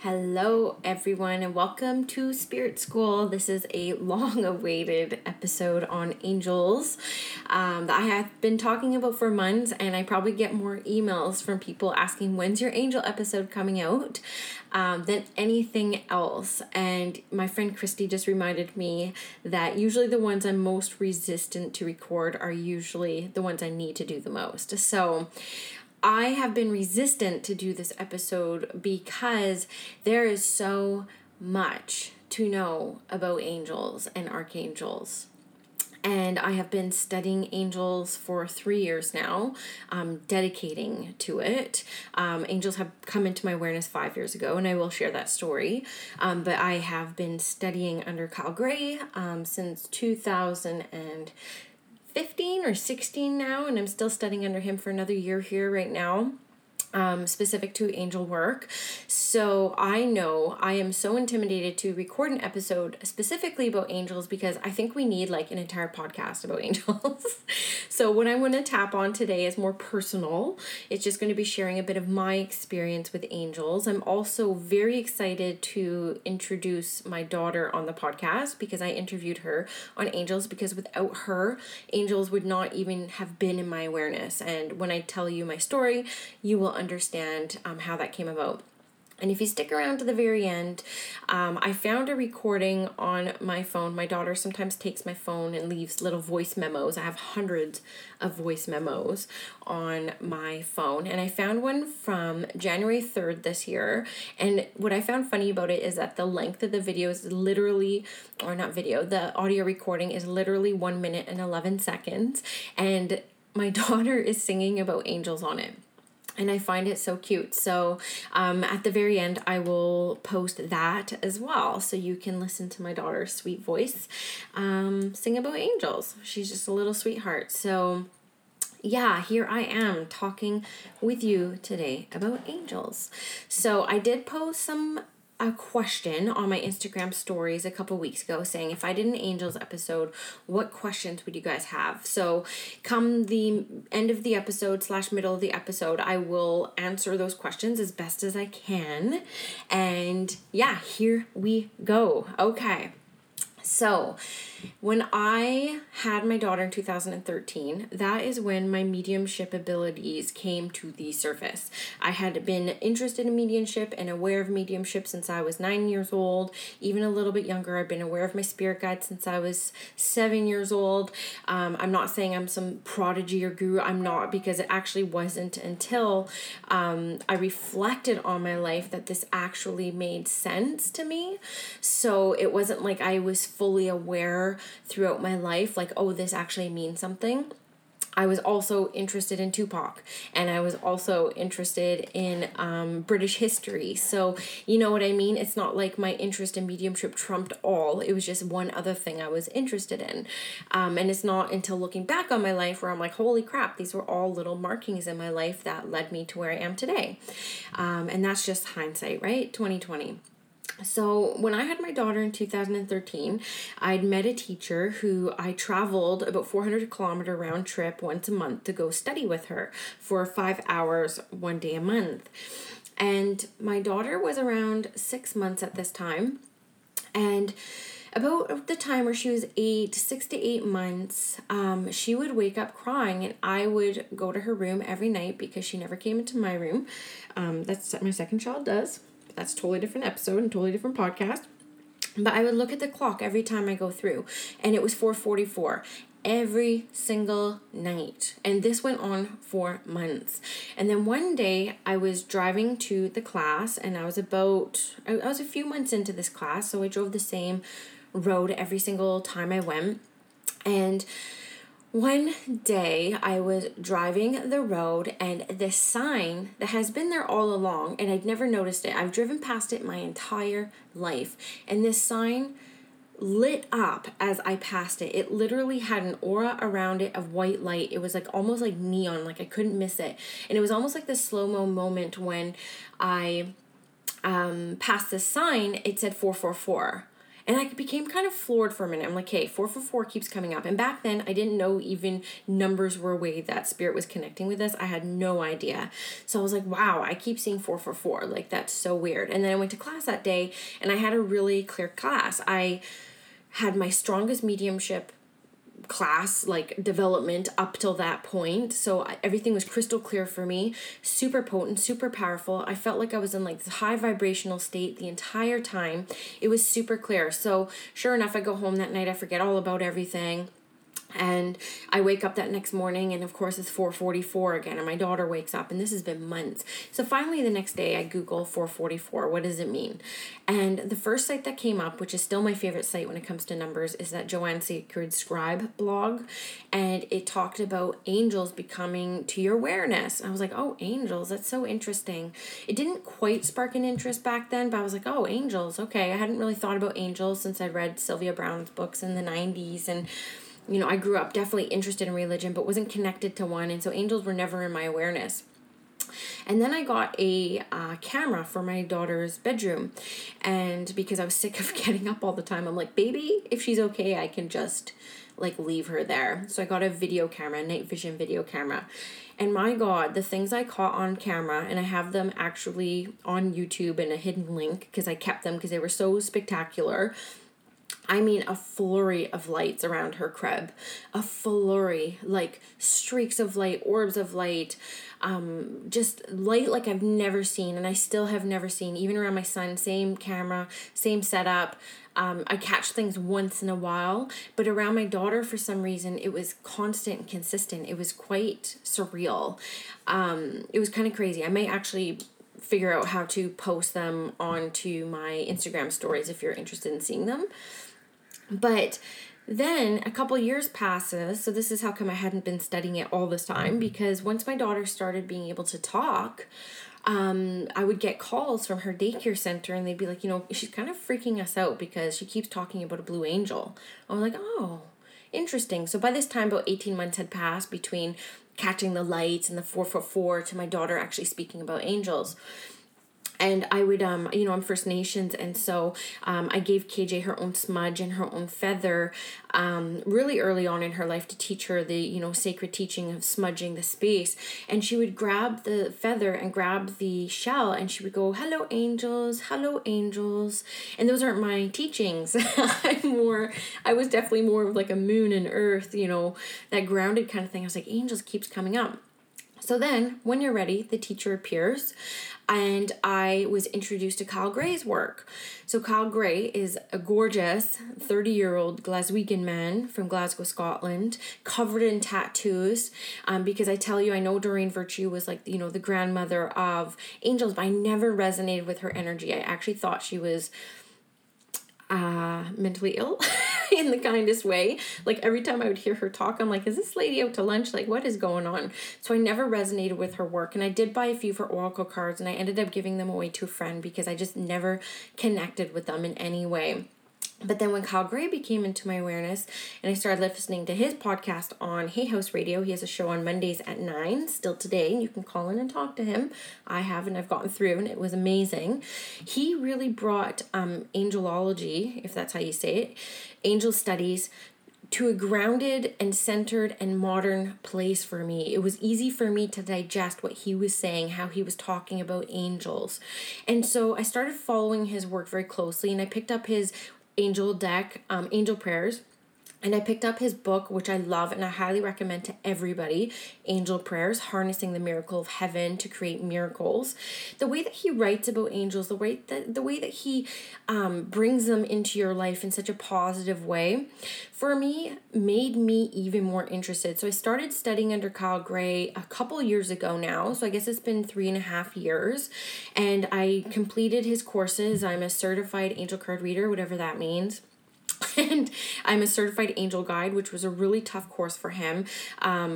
Hello everyone and welcome to Spirit School. This is a long-awaited episode on angels that I have been talking about for months, and I probably get more emails from people asking when's your angel episode coming out than anything else. And my friend Christy just reminded me that usually the ones I'm most resistant to record are usually the ones I need to do the most. So I have been resistant to do this episode because there is so much to know about angels and archangels. And I have been studying angels for 3 years now, dedicating to it. Angels have come into my awareness 5 years ago, and I will share that story. But I have been studying under Kyle Gray since 2015 or 16 now, and I'm still studying under him for another year here right now, specific to angel work. So I know I am so intimidated to record an episode specifically about angels because I think we need like an entire podcast about angels. So what I want to tap on today is more personal. It's just going to be sharing a bit of my experience with angels. I'm also very excited to introduce my daughter on the podcast because I interviewed her on angels, because without her, angels would not even have been in my awareness. And when I tell you my story, you will understand how that came about. And if you stick around to the very end, I found a recording on my phone. My daughter sometimes takes my phone and leaves little voice memos. I have hundreds of voice memos on my phone. And I found one from January 3rd this year. And what I found funny about it is that the length of the video is literally, or not video, the audio recording is literally 1 minute and 11 seconds. And my daughter is singing about angels on it. And I find it so cute. So at the very end, I will post that as well. So you can listen to my daughter's sweet voice sing about angels. She's just a little sweetheart. So yeah, here I am talking with you today about angels. So I did post a question on my Instagram stories a couple weeks ago saying if I did an angels episode, what questions would you guys have? So come the end of the episode / middle of the episode, I will answer those questions as best as I can. And yeah, here we go. Okay. So when I had my daughter in 2013, that is when my mediumship abilities came to the surface. I had been interested in mediumship and aware of mediumship since I was 9 years old, even a little bit younger. I've been aware of my spirit guide since I was 7 years old. I'm not saying I'm some prodigy or guru. I'm not, because it actually wasn't until I reflected on my life that this actually made sense to me. So it wasn't like I was fully aware throughout my life, like, oh, this actually means something. I was also interested in Tupac, and I was also interested in British history. So you know what I mean? It's not like my interest in mediumship trumped all. It was just one other thing I was interested in. And it's not until looking back on my life where I'm like, holy crap, these were all little markings in my life that led me to where I am today. And that's just hindsight, right? 2020. So when I had my daughter in 2013, I'd met a teacher who I traveled about 400-kilometer round trip once a month to go study with her for 5 hours, 1 day a month. And my daughter was around 6 months at this time. And about the time where she was 6 to 8 months, she would wake up crying, and I would go to her room every night because she never came into my room. That's what my second child does. That's a totally different episode and totally different podcast. But I would look at the clock every time I go through, and it was 4:44 every single night. And this went on for months. And then one day I was driving to the class, and I was a few months into this class. So I drove the same road every single time I went. And One day I was driving the road, and this sign that has been there all along, and I'd never noticed it. I've driven past it my entire life, and this sign lit up as I passed it. It literally had an aura around it of white light. It was like almost like neon, like I couldn't miss it. And it was almost like the slow-mo moment when I passed this sign. It said 444. And I became kind of floored for a minute. I'm like, hey, 444 keeps coming up. And back then, I didn't know even numbers were a way that spirit was connecting with us. I had no idea. So I was like, wow, I keep seeing 444. Like, that's so weird. And then I went to class that day, and I had a really clear class. I had my strongest mediumship class, like development up till that point. So everything was crystal clear for me, super potent, super powerful. I felt like I was in like this high vibrational state the entire time. It was super clear. So sure enough, I go home that night, I forget all about everything. And I wake up that next morning, and of course it's 444 again, and my daughter wakes up, and this has been months. So finally the next day I Google 444, what does it mean? And the first site that came up, which is still my favorite site when it comes to numbers, is that Joanne Sacred Scribe blog, and it talked about angels becoming to your awareness. And I was like, oh, angels, that's so interesting. It didn't quite spark an interest back then, but I was like, oh, angels, okay. I hadn't really thought about angels since I read Sylvia Brown's books in the 90s, and you know, I grew up definitely interested in religion, but wasn't connected to one. And so angels were never in my awareness. And then I got a camera for my daughter's bedroom. And because I was sick of getting up all the time, I'm like, baby, if she's okay, I can just like leave her there. So I got a video camera, a night vision video camera. And my God, the things I caught on camera, and I have them actually on YouTube in a hidden link because I kept them because they were so spectacular. I mean, a flurry of lights around her crib, a flurry, like streaks of light, orbs of light, just light like I've never seen, and I still have never seen, even around my son, same camera, same setup. I catch things once in a while, but around my daughter, for some reason, it was constant and consistent. It was quite surreal. It was kind of crazy. I may actually figure out how to post them onto my Instagram stories if you're interested in seeing them. But then a couple years passes, so this is how come I hadn't been studying it all this time, because once my daughter started being able to talk, I would get calls from her daycare center, and they'd be like, you know, she's kind of freaking us out because she keeps talking about a blue angel. I was like, oh, interesting. So by this time, about 18 months had passed between catching the lights and the 444 to my daughter actually speaking about angels. And I would, you know, I'm First Nations, and so I gave KJ her own smudge and her own feather really early on in her life to teach her the, you know, sacred teaching of smudging the space. And she would grab the feather and grab the shell, and she would go, hello, angels, hello, angels. And those aren't my teachings. I was definitely more of like a moon and earth, you know, that grounded kind of thing. I was like, angels keeps coming up. So then, when you're ready, the teacher appears, and I was introduced to Kyle Gray's work. So Kyle Gray is a gorgeous 30-year-old Glaswegian man from Glasgow, Scotland, covered in tattoos, because I tell you, I know Doreen Virtue was like, you know, the grandmother of angels, but I never resonated with her energy. I actually thought she was mentally ill in the kindest way. Like every time I would hear her talk, I'm like, is this lady out to lunch? Like, what is going on? So I never resonated with her work. And I did buy a few for oracle cards, and I ended up giving them away to a friend because I just never connected with them in any way. But then when Kyle Gray became into my awareness and I started listening to his podcast on Hay House Radio, he has a show on Mondays at 9, still today, and you can call in and talk to him. I have, and I've gotten through, and it was amazing. He really brought angelology, if that's how you say it, angel studies, to a grounded and centered and modern place for me. It was easy for me to digest what he was saying, how he was talking about angels. And so I started following his work very closely, and I picked up his angel deck, angel prayers. And I picked up his book, which I love and I highly recommend to everybody, Angel Prayers, Harnessing the Miracle of Heaven to Create Miracles. The way that he writes about angels, the way that he brings them into your life in such a positive way, for me, made me even more interested. So I started studying under Kyle Gray a couple years ago now. So I guess it's been 3.5 years. And I completed his courses. I'm a certified angel card reader, whatever that means. and I'm a certified angel guide, which was a really tough course for him,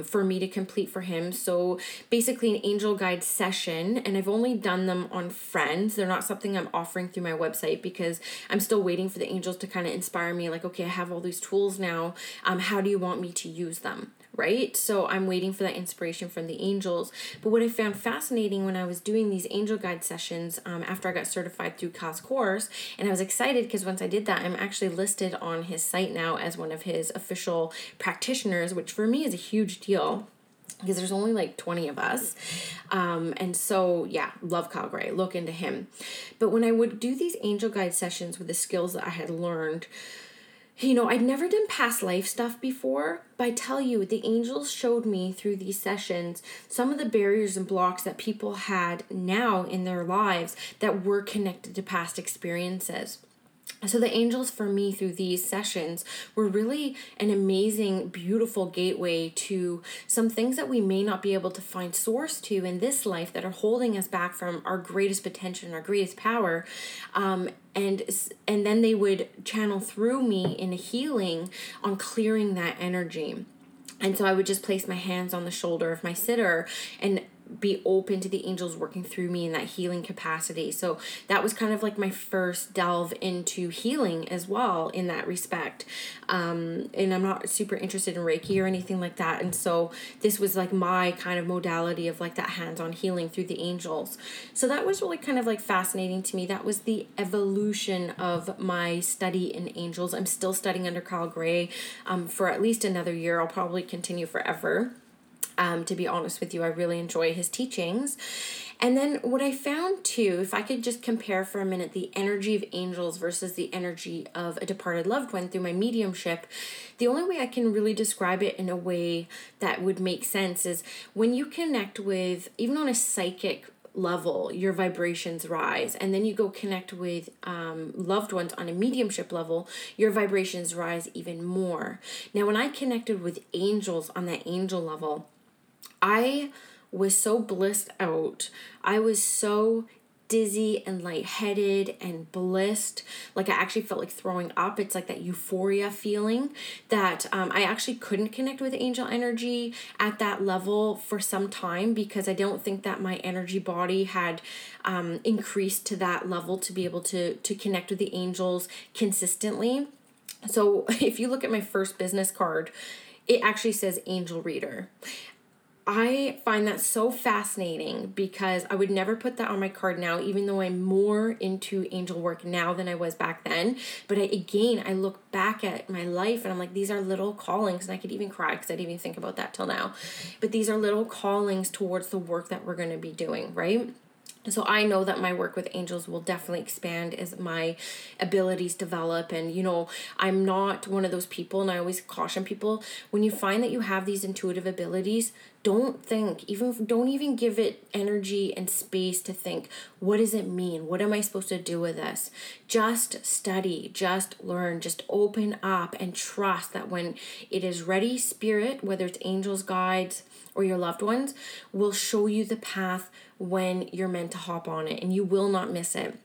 for me to complete for him. So basically an angel guide session, and I've only done them on Friends. They're not something I'm offering through my website because I'm still waiting for the angels to kind of inspire me, like, okay, I have all these tools now. How do you want me to use them? Right? So I'm waiting for that inspiration from the angels. But what I found fascinating when I was doing these angel guide sessions, after I got certified through Kyle's course, and I was excited because once I did that, I'm actually listed on his site now as one of his official practitioners, which for me is a huge deal, because there's only like 20 of us. And so, yeah, love Kyle Gray, look into him. But when I would do these angel guide sessions with the skills that I had learned, you know, I'd never done past life stuff before, but I tell you, the angels showed me through these sessions some of the barriers and blocks that people had now in their lives that were connected to past experiences. So the angels for me through these sessions were really an amazing, beautiful gateway to some things that we may not be able to find source to in this life that are holding us back from our greatest potential and our greatest power. And then they would channel through me in a healing on clearing that energy. And so I would just place my hands on the shoulder of my sitter and be open to the angels working through me in that healing capacity. So that was kind of like my first delve into healing as well in that respect. And I'm not super interested in Reiki or anything like that. And so this was like my kind of modality of like that hands-on healing through the angels. So that was really kind of like fascinating to me. That was the evolution of my study in angels. I'm still studying under Kyle Gray for at least another year. I'll probably continue forever. To be honest with you, I really enjoy his teachings. And then what I found too, if I could just compare for a minute the energy of angels versus the energy of a departed loved one through my mediumship, the only way I can really describe it in a way that would make sense is when you connect with, even on a psychic level, your vibrations rise, and then you go connect with loved ones on a mediumship level, your vibrations rise even more. Now, when I connected with angels on that angel level, I was so blissed out. I was so dizzy and lightheaded and blissed. Like I actually felt like throwing up. It's like that euphoria feeling that I actually couldn't connect with angel energy at that level for some time because I don't think that my energy body had increased to that level to be able to connect with the angels consistently. So if you look at my first business card, it actually says angel reader. I find that so fascinating because I would never put that on my card now, even though I'm more into angel work now than I was back then. But I look back at my life and I'm like, these are little callings. And I could even cry because I didn't even think about that till now. But these are little callings towards the work that we're going to be doing, right? So I know that my work with angels will definitely expand as my abilities develop. And, you know, I'm not one of those people, and I always caution people, when you find that you have these intuitive abilities, don't even give it energy and space to think, what does it mean? What am I supposed to do with this? Just study, just learn, just open up and trust that when it is ready, spirit, whether it's angels, guides, or your loved ones, will show you the path when you're meant to hop on it, and you will not miss it.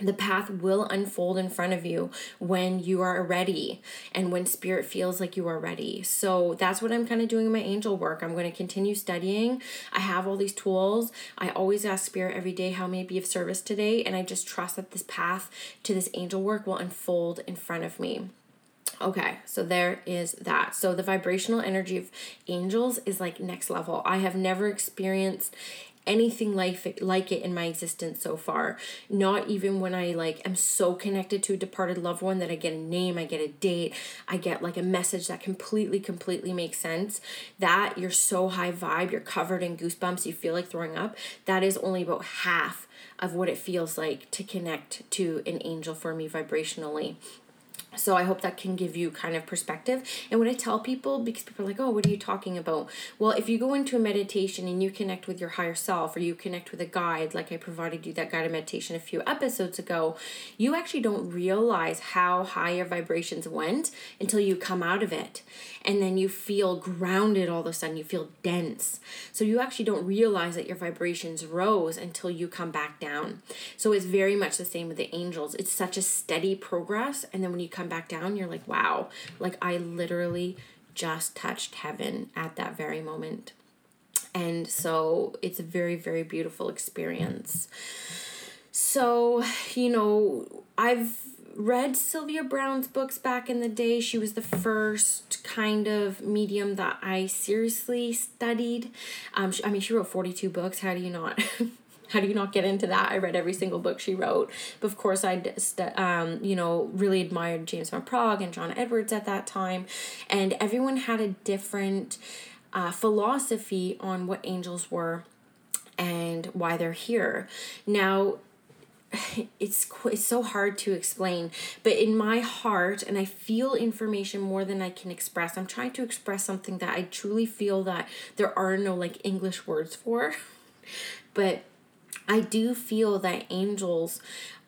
The path will unfold in front of you when you are ready and when spirit feels like you are ready. So that's what I'm kind of doing in my angel work. I'm going to continue studying. I have all these tools. I always ask spirit every day, how may I be of service today? And I just trust that this path to this angel work will unfold in front of me. Okay, so there is that. So the vibrational energy of angels is like next level. I have never experienced anything like it in my existence so far. Not even when I am so connected to a departed loved one that I get a name, I get a date, I get like a message that completely makes sense. That you're so high vibe, you're covered in goosebumps, you feel like throwing up. That is only about half of what it feels like to connect to an angel for me vibrationally. So I hope that can give you kind of perspective. And when I tell people, because people are like, oh, what are you talking about? Well, if you go into a meditation and you connect with your higher self, or you connect with a guide, like I provided you that guided meditation a few episodes ago, you actually don't realize how high your vibrations went until you come out of it. And then you feel grounded all of a sudden, you feel dense. So you actually don't realize that your vibrations rose until you come back down. So it's very much the same with the angels. It's such a steady progress. And then when you you come back down, you're like, wow, like I literally just touched heaven at that very moment. And so it's a very, very beautiful experience. So, you know, I've read Sylvia Brown's books back in the day. She was the first kind of medium that I seriously studied. She wrote 42 books. How do you not get into that? I read every single book she wrote. But of course, I really admired James Van Praagh and John Edwards at that time. And everyone had a different philosophy on what angels were and why they're here. Now, it's so hard to explain, but in my heart, and I feel information more than I can express, I'm trying to express something that I truly feel that there are no like English words for. But I do feel that angels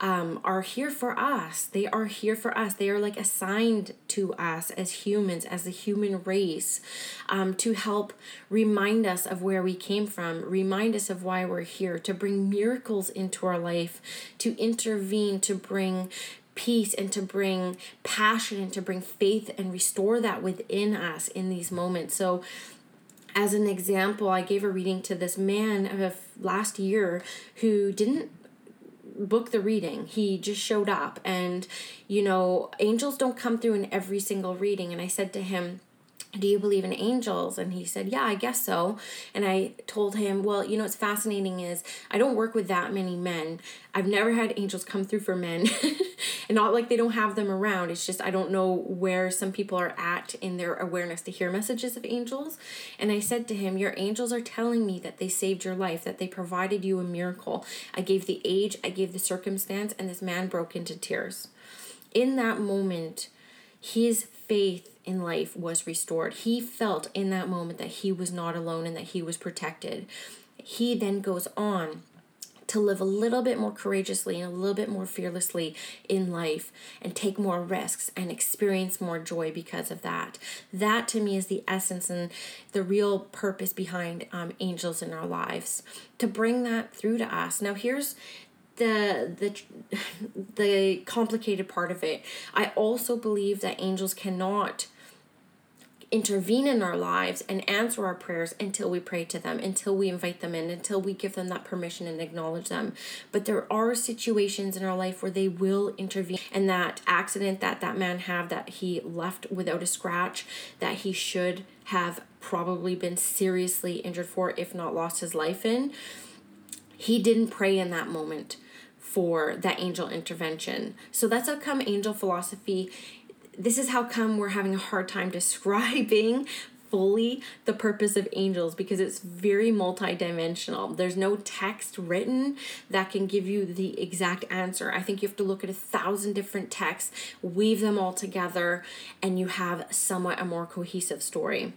are here for us. They are here for us. They are like assigned to us as humans, as the human race, to help remind us of where we came from, remind us of why we're here, to bring miracles into our life, to intervene, to bring peace and to bring passion and to bring faith and restore that within us in these moments. So as an example, I gave a reading to this man last year who didn't book the reading. He just showed up, and, you know, angels don't come through in every single reading. And I said to him, do you believe in angels? And he said, yeah, I guess so. And I told him, well, you know, what's fascinating is I don't work with that many men. I've never had angels come through for men. And not like they don't have them around. It's just I don't know where some people are at in their awareness to hear messages of angels. And I said to him, your angels are telling me that they saved your life, that they provided you a miracle. I gave the age, I gave the circumstance, and this man broke into tears. In that moment, his faith in life was restored. He felt in that moment that he was not alone and that he was protected. He then goes on to live a little bit more courageously and a little bit more fearlessly in life and take more risks and experience more joy because of that. That to me is the essence and the real purpose behind angels in our lives, to bring that through to us. Now here's the complicated part of it. I also believe that angels cannot intervene in our lives and answer our prayers until we pray to them, until we invite them in, until we give them that permission and acknowledge them. But there are situations in our life where they will intervene. And that accident that man had, that he left without a scratch, that he should have probably been seriously injured for, if not lost his life in, he didn't pray in that moment for that angel intervention. So that's how come angel philosophy, this is how come we're having a hard time describing fully the purpose of angels, because it's very multidimensional. There's no text written that can give you the exact answer. I think you have to look at 1,000 different texts, weave them all together, and you have somewhat a more cohesive story.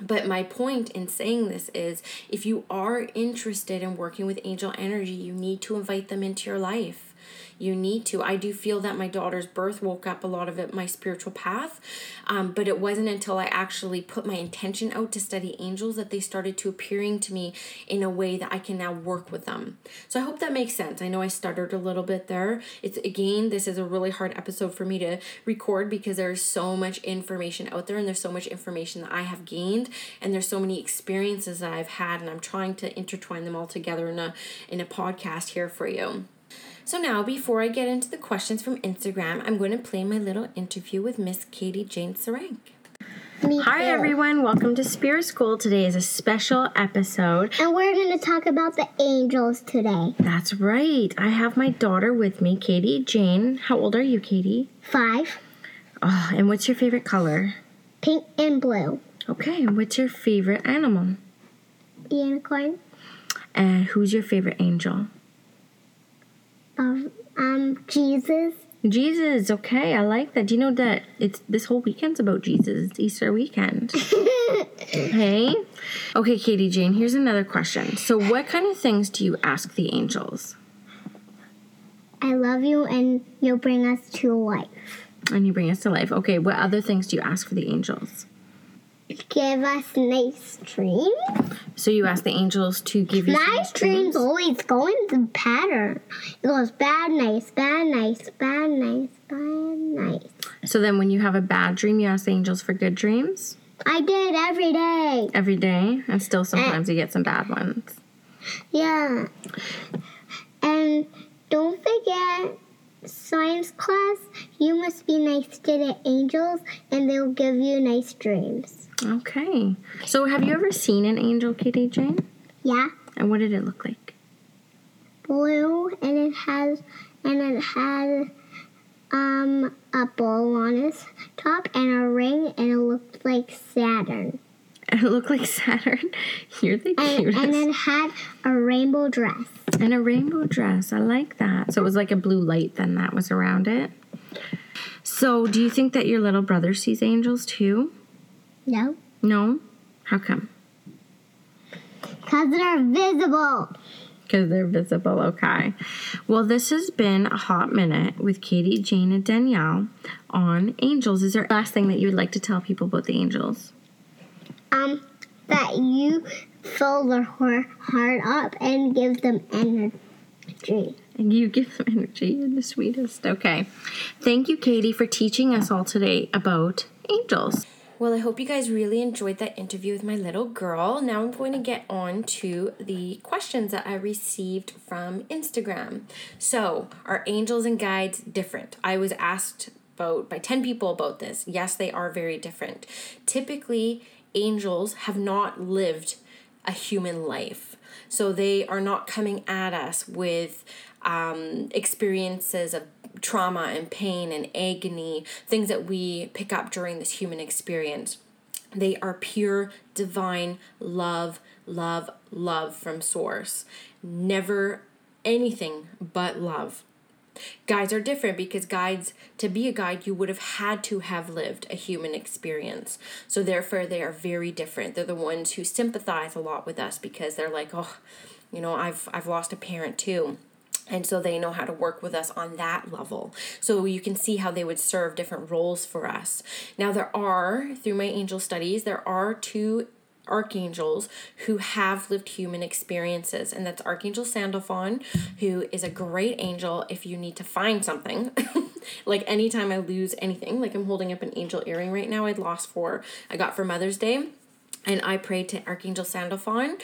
But my point in saying this is, if you are interested in working with angel energy, you need to invite them into your life. You need to. I do feel that my daughter's birth woke up a lot of it, my spiritual path, but it wasn't until I actually put my intention out to study angels that they started to appearing to me in a way that I can now work with them. So I hope that makes sense. I know I stuttered a little bit there. This is a really hard episode for me to record because there's so much information out there, and there's so much information that I have gained, and there's so many experiences that I've had, and I'm trying to intertwine them all together in a podcast here for you. So now, before I get into the questions from Instagram, I'm going to play my little interview with Miss Katie Jane Serenk. Hi, everyone. Welcome to Spirit School. Today is a special episode. And we're going to talk about the angels today. That's right. I have my daughter with me, Katie Jane. How old are you, Katie? 5. Oh, and what's your favorite color? Pink and blue. Okay, and what's your favorite animal? The unicorn. And who's your favorite angel? Jesus. Jesus, okay, I like that. Do you know that this whole weekend's about Jesus? It's Easter weekend. Hey? Okay, Katie Jane, here's another question. So what kind of things do you ask the angels? I love you, and you'll bring us to life. And you bring us to life. Okay, what other things do you ask for the angels? Give us nice dreams. So you ask the angels to give you nice dreams. Always go in the pattern. It goes bad, nice, bad, nice, bad, nice, bad, nice. So then when you have a bad dream, you ask the angels for good dreams? I did every day. Every day? And still sometimes you get some bad ones. Yeah. And don't forget science class, you must be nice to the angels and they'll give you nice dreams. Okay. So have you ever seen an angel, Katie Jane? Yeah. And what did it look like? Blue, and it had a bowl on its top and a ring, and it looked like Saturn. It looked like Saturn? You're the cutest. And it had a rainbow dress. And a rainbow dress. I like that. So it was like a blue light then that was around it. So do you think that your little brother sees angels too? No. No? How come? Because they're visible. Because they're visible, okay. Well, this has been a hot minute with Katie, Jane, and Danielle on angels. Is there a last thing that you would like to tell people about the angels? That you fill their heart up and give them energy. And you give them energy. You're the sweetest. Okay. Thank you, Katie, for teaching us all today about angels. Well, I hope you guys really enjoyed that interview with my little girl. Now I'm going to get on to the questions that I received from Instagram. So, are angels and guides different? I was asked by 10 people about this. Yes, they are very different. Typically, angels have not lived a human life. So they are not coming at us with experiences of trauma and pain and agony, things that we pick up during this human experience. They are pure, divine love from source. Never anything but love. Guides are different because to be a guide, you would have had to have lived a human experience. So therefore, they are very different. They're the ones who sympathize a lot with us because they're like, oh, you know, I've lost a parent too. And so they know how to work with us on that level. So you can see how they would serve different roles for us. Now there are, through my angel studies, there are two archangels who have lived human experiences, and that's Archangel Sandalphon, who is a great angel if you need to find something. Like anytime I lose anything, like I'm holding up an angel earring right now I got for Mother's Day, and I prayed to Archangel Sandalphon,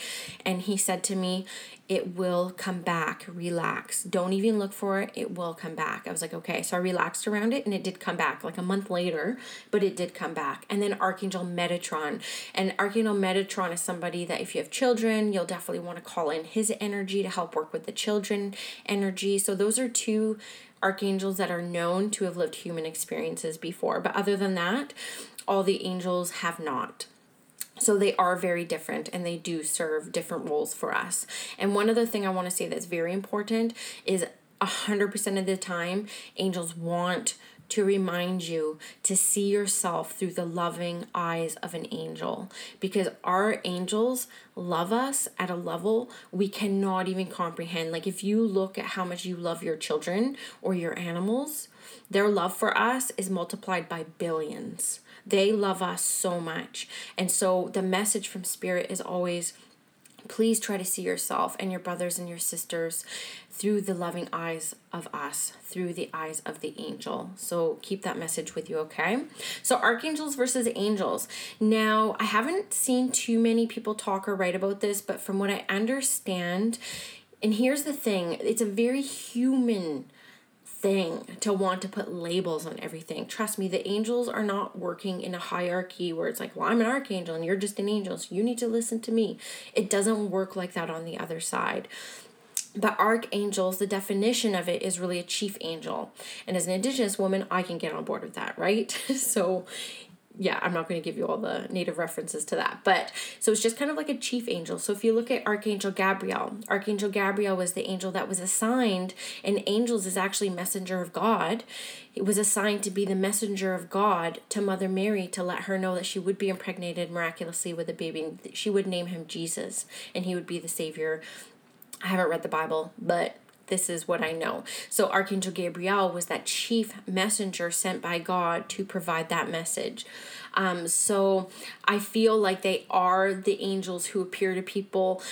and he said to me, it will come back, relax, don't even look for it, it will come back. I was like, okay, so I relaxed around it, and it did come back, like a month later, but it did come back. And then Archangel Metatron, and Archangel Metatron is somebody that if you have children, you'll definitely want to call in his energy to help work with the children energy. So those are two archangels that are known to have lived human experiences before, but other than that, all the angels have not. So they are very different, and they do serve different roles for us. And one other thing I want to say that's very important is 100% of the time, angels want to remind you to see yourself through the loving eyes of an angel, because our angels love us at a level we cannot even comprehend. Like if you look at how much you love your children or your animals, their love for us is multiplied by billions. They love us so much. And so the message from Spirit is always, please try to see yourself and your brothers and your sisters through the loving eyes of us, through the eyes of the angel. So keep that message with you, okay? So archangels versus angels. Now, I haven't seen too many people talk or write about this, but from what I understand, and here's the thing, it's a very human thing to want to put labels on everything. Trust me, the angels are not working in a hierarchy where it's like, well, I'm an archangel and you're just an angel, so you need to listen to me. It doesn't work like that on the other side. But archangels, the definition of it is really a chief angel. And as an Indigenous woman, I can get on board with that, right? So yeah, I'm not going to give you all the native references to that. But so it's just kind of like a chief angel. So if you look at Archangel Gabriel, Archangel Gabriel was the angel that was assigned, and angels is actually messenger of God. It was assigned to be the messenger of God to Mother Mary to let her know that she would be impregnated miraculously with a baby. And she would name him Jesus, and he would be the Savior. I haven't read the Bible, but this is what I know. So Archangel Gabriel was that chief messenger sent by God to provide that message. So I feel like they are the angels who appear to people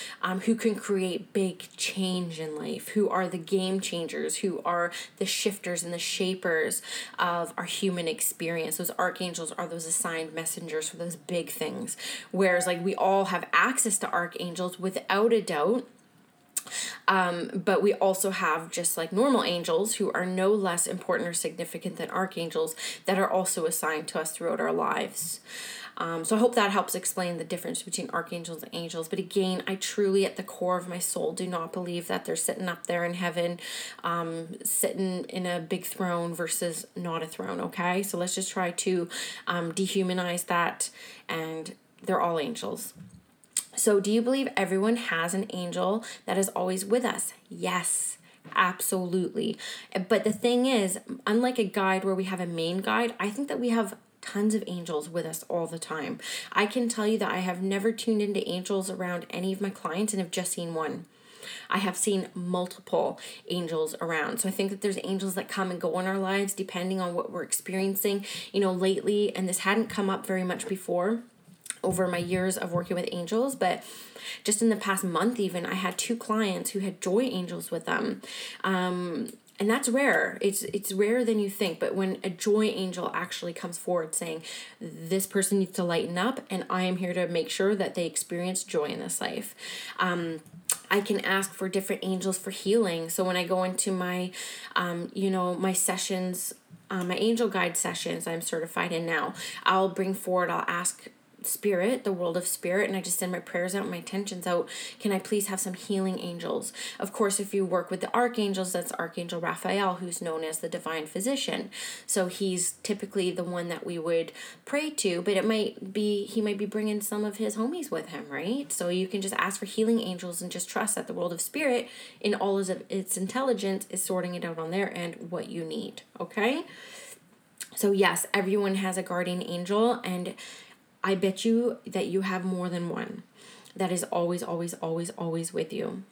who can create big change in life, who are the game changers, who are the shifters and the shapers of our human experience. Those archangels are those assigned messengers for those big things. Whereas like we all have access to archangels without a doubt. But we also have just like normal angels who are no less important or significant than archangels that are also assigned to us throughout our lives. So I hope that helps explain the difference between archangels and angels. But again, I truly at the core of my soul do not believe that they're sitting up there in heaven, sitting in a big throne versus not a throne. Okay, so let's just try to dehumanize that, and they're all angels. So do you believe everyone has an angel that is always with us? Yes, absolutely. But the thing is, unlike a guide where we have a main guide, I think that we have tons of angels with us all the time. I can tell you that I have never tuned into angels around any of my clients and have just seen one. I have seen multiple angels around. So I think that there's angels that come and go in our lives depending on what we're experiencing, you know, lately. And this hadn't come up very much before over my years of working with angels, but just in the past month even, I had two clients who had joy angels with them. And that's rare. It's rarer than you think, but when a joy angel actually comes forward saying, this person needs to lighten up and I am here to make sure that they experience joy in this life. I can ask for different angels for healing. So when I go into my, my sessions, my angel guide sessions I'm certified in now, I'll ask Spirit, the world of spirit, and I just send my prayers out, my intentions out. Can I please have some healing angels? Of course, if you work with the archangels, that's Archangel Raphael, who's known as the divine physician. So he's typically the one that we would pray to, but he might be bringing some of his homies with him, right? So you can just ask for healing angels and just trust that the world of spirit, in all of its intelligence, is sorting it out on their end what you need. Okay, so yes, everyone has a guardian angel, and I bet you that you have more than one that is always, always, always, always with you.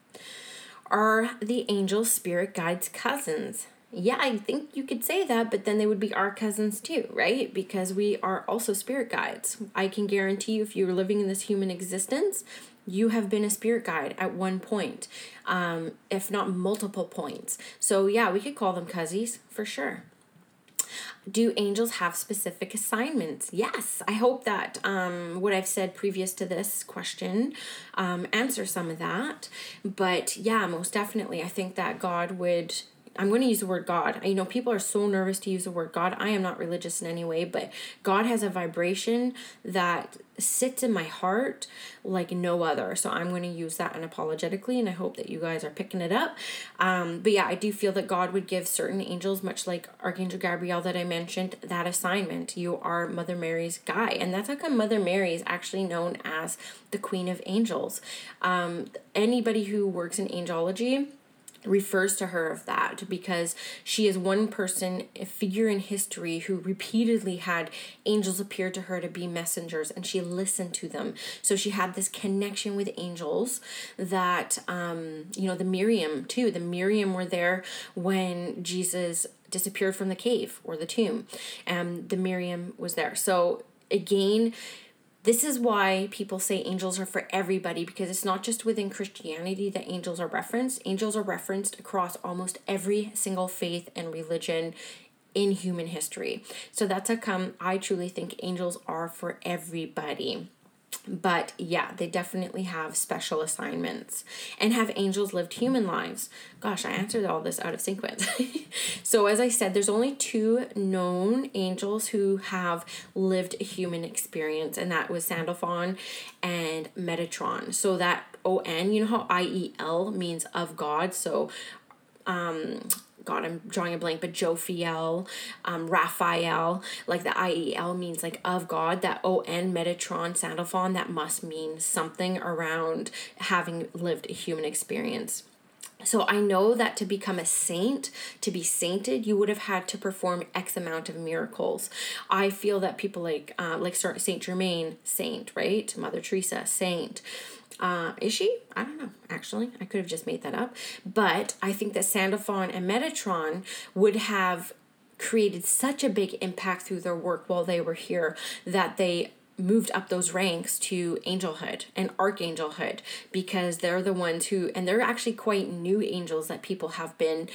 Are the angel spirit guides cousins? Yeah, I think you could say that, but then they would be our cousins too, right? Because we are also spirit guides. I can guarantee you, if you're living in this human existence, you have been a spirit guide at one point, if not multiple points. So yeah, we could call them cousins for sure. Do angels have specific assignments? Yes. I hope that what I've said previous to this question answers some of that. But yeah, most definitely. I think that God would... I'm going to use the word God. You know, people are so nervous to use the word God. I am not religious in any way, but God has a vibration that sits in my heart like no other. So I'm going to use that unapologetically, and I hope that you guys are picking it up. But yeah, I do feel that God would give certain angels, much like Archangel Gabriel that I mentioned, that assignment. You are Mother Mary's guy. And that's how come Mother Mary is actually known as the Queen of Angels. Anybody who works in angelology refers to her of that, because she is one person, a figure in history, who repeatedly had angels appear to her to be messengers, and she listened to them. So she had this connection with angels that, the Miriam too. The Miriam were there when Jesus disappeared from the cave or the tomb, and the Miriam was there. So again, this is why people say angels are for everybody, because it's not just within Christianity that angels are referenced. Angels are referenced across almost every single faith and religion in human history. So that's how come I truly think angels are for everybody. But yeah, they definitely have special assignments. And have angels lived human lives? Gosh, I answered all this out of sequence. So as I said, there's only two known angels who have lived a human experience, and that was Sandalphon and Metatron. So that O-N, you know how I-E-L means of God? So, God, I'm drawing a blank, but Jophiel, Raphael, like the I-E-L means like of God. That O-N, Metatron, Sandalphon, that must mean something around having lived a human experience. So I know that to become a saint, to be sainted, you would have had to perform X amount of miracles. I feel that people like Saint Germain, saint, right? Mother Teresa, saint. Is she? I don't know, actually. I could have just made that up. But I think that Sandalphon and Metatron would have created such a big impact through their work while they were here that they moved up those ranks to angelhood and archangelhood, because they're the ones who, and they're actually quite new angels that people have been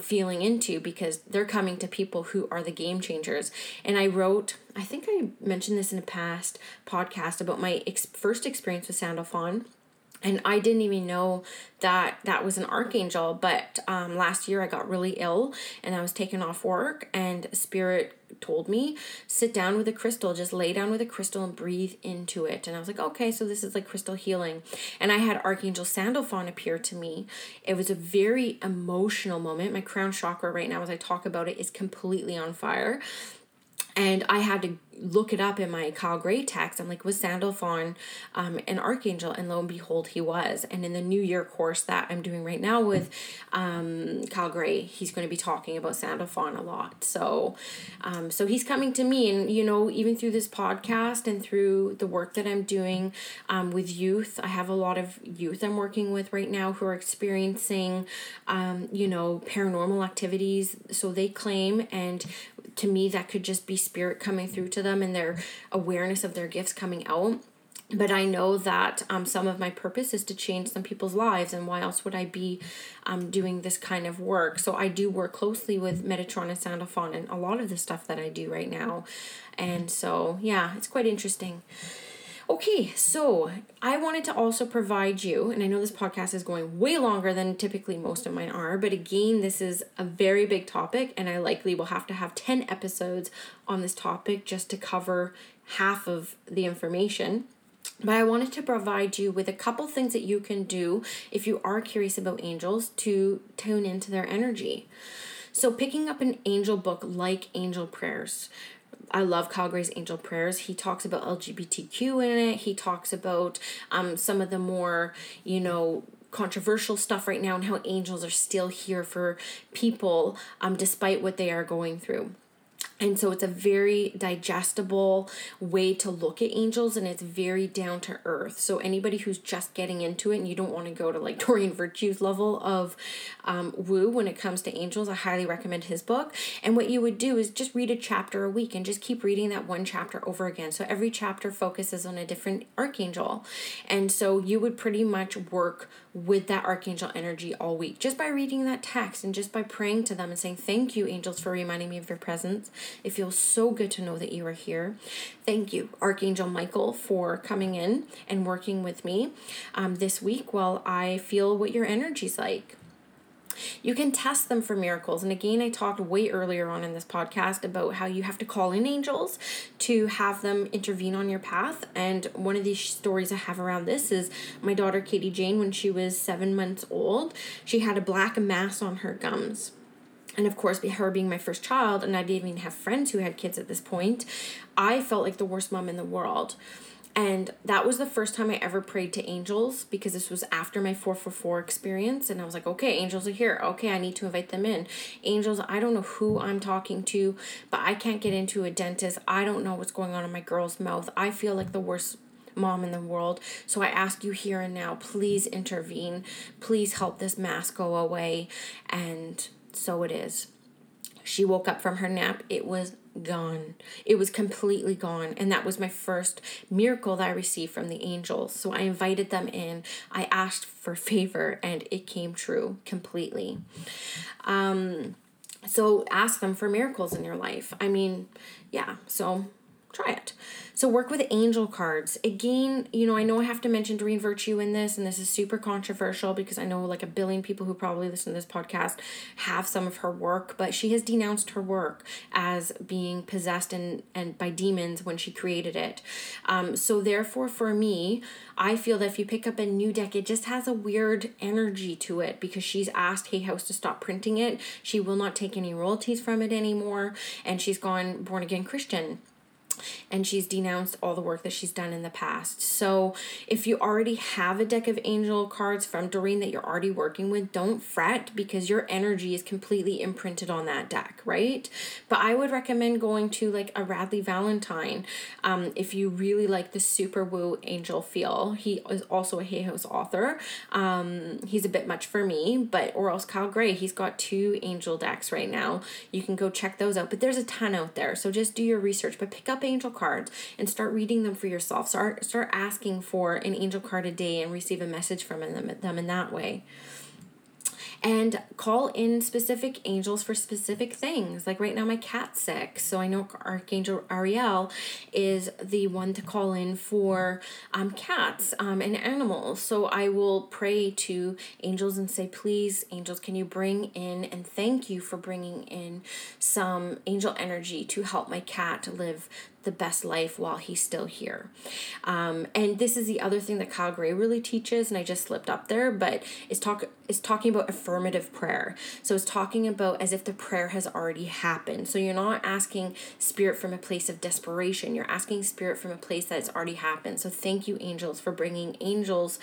feeling into, because they're coming to people who are the game changers. And I wrote, I think I mentioned this in a past podcast about my first experience with Sandalphon. And I didn't even know that that was an archangel, but last year I got really ill and I was taken off work, and Spirit told me, sit down with a crystal, just lay down with a crystal and breathe into it. And I was like, okay, so this is like crystal healing. And I had Archangel Sandalphon appear to me. It was a very emotional moment. My crown chakra right now, as I talk about it, is completely on fire. And I had to look it up in my Kyle Gray text. I'm like, was Sandalphon an archangel? And lo and behold, he was. And in the New Year course that I'm doing right now with Kyle Gray, he's going to be talking about Sandalphon a lot. So he's coming to me, and, you know, even through this podcast and through the work that I'm doing with youth, I have a lot of youth I'm working with right now who are experiencing, you know, paranormal activities. So they claim, and to me, that could just be Spirit coming through to them and their awareness of their gifts coming out. But I know that some of my purpose is to change some people's lives, and why else would I be doing this kind of work? So I do work closely with Metatron and Sandalphon and a lot of the stuff that I do right now. And so, yeah, it's quite interesting. Okay, so I wanted to also provide you, and I know this podcast is going way longer than typically most of mine are, but again, this is a very big topic, and I likely will have to have 10 episodes on this topic just to cover half of the information. But I wanted to provide you with a couple things that you can do if you are curious about angels to tune into their energy. So picking up an angel book like Angel Prayers. I love Kyle Gray's Angel Prayers. He talks about LGBTQ in it. He talks about some of the more, you know, controversial stuff right now, and how angels are still here for people despite what they are going through. And so it's a very digestible way to look at angels, and it's very down to earth. So anybody who's just getting into it, and you don't want to go to like Doreen Virtue's level of woo when it comes to angels, I highly recommend his book. And what you would do is just read a chapter a week and just keep reading that one chapter over again. So every chapter focuses on a different archangel. And so you would pretty much work with that archangel energy all week just by reading that text and just by praying to them and saying, thank you, angels, for reminding me of your presence. It feels so good to know that you are here. Thank you, Archangel Michael, for coming in and working with me this week while I feel what your energy's like. You can test them for miracles. And again, I talked way earlier on in this podcast about how you have to call in angels to have them intervene on your path. And one of these stories I have around this is my daughter, Katie Jane, when she was 7 months old, she had a black mass on her gums. And of course, her being my first child, and I didn't even have friends who had kids at this point, I felt like the worst mom in the world. And that was the first time I ever prayed to angels, because this was after my 444 experience. And I was like, okay, angels are here. Okay, I need to invite them in. Angels, I don't know who I'm talking to, but I can't get into a dentist. I don't know what's going on in my girl's mouth. I feel like the worst mom in the world. So I ask you here and now, please intervene. Please help this mass go away. And so it is. She woke up from her nap. It was gone. It was completely gone. And that was my first miracle that I received from the angels. So I invited them in. I asked for favor, and it came true completely. So ask them for miracles in your life. I mean, yeah, so try it. So work with angel cards. Again, you know I have to mention Doreen Virtue in this, and this is super controversial because I know like a billion people who probably listen to this podcast have some of her work, but she has denounced her work as being possessed and by demons when she created it. So therefore, for me, I feel that if you pick up a new deck, it just has a weird energy to it, because she's asked Hay House to stop printing it. She will not take any royalties from it anymore, and she's gone born again Christian. and she's denounced all the work that she's done in the past. So if you already have a deck of angel cards from Doreen that you're already working with, don't fret because your energy is completely imprinted on that deck, right? But I would recommend going to like a Radleigh Valentine if you really like the super woo angel feel. He is also a Hay House author. He's a bit much for me, but or else Kyle Gray. He's got two angel decks right now. You can go check those out, but there's a ton out there. So just do your research, but pick up angel cards and start reading them for yourself. Start asking for an angel card a day and receive a message from them in that way. And call in specific angels for specific things. Like right now, my cat's sick. So I know Archangel Ariel is the one to call in for cats and animals. So I will pray to angels and say, please, angels, can you bring in, and thank you for bringing in some angel energy to help my cat live the best life while he's still here. And this is the other thing that Kyle Gray really teaches, and I just slipped up there, but it's talking about affirmative prayer. So it's talking about as if the prayer has already happened. So you're not asking spirit from a place of desperation. You're asking spirit from a place that's already happened. So thank you, angels, for bringing angels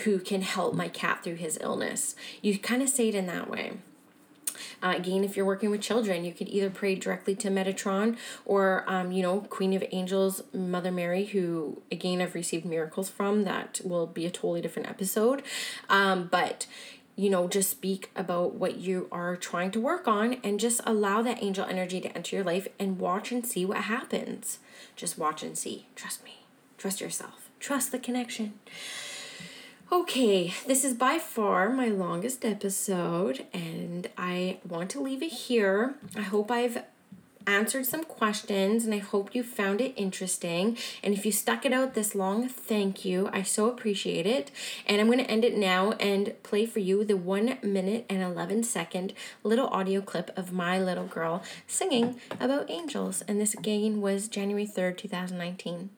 who can help my cat through his illness. You kind of say it in that way. Again, if you're working with children, you could either pray directly to Metatron or, Queen of Angels, Mother Mary, who, again, I've received miracles from. That will be a totally different episode. But just speak about what you are trying to work on and just allow that angel energy to enter your life and watch and see what happens. Just watch and see. Trust me. Trust yourself. Trust the connection. Okay, this is by far my longest episode, and I want to leave it here. I hope I've answered some questions, and I hope you found it interesting. And if you stuck it out this long, thank you. I so appreciate it. And I'm going to end it now and play for you the 1 minute and 11 second little audio clip of my little girl singing about angels. And this again was January 3rd, 2019.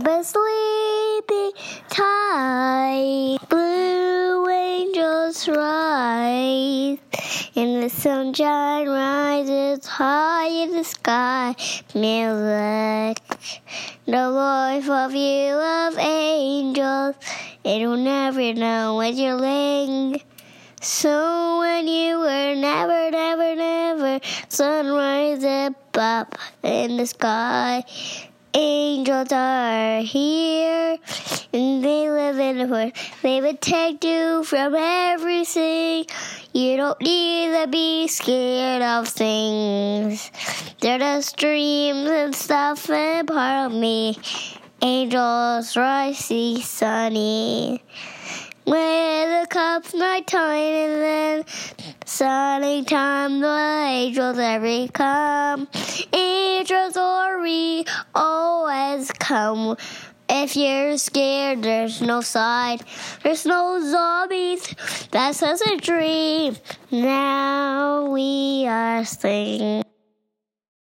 But sleeping tight, blue angels rise, and the sunshine rises high in the sky. Music, the life of you of angels, it'll never know what you're laying. So when you were never, never, never, sunrise up in the sky. Angels are here, and they live in the forest. They protect you from everything. You don't need to be scared of things. They're just dreams and stuff, and part of me. Angels rising sunny. When it comes nighttime and then sunny time, the angels every come. Angels glory always come. If you're scared, there's no side. There's no zombies. That's just a dream. Now we are singing.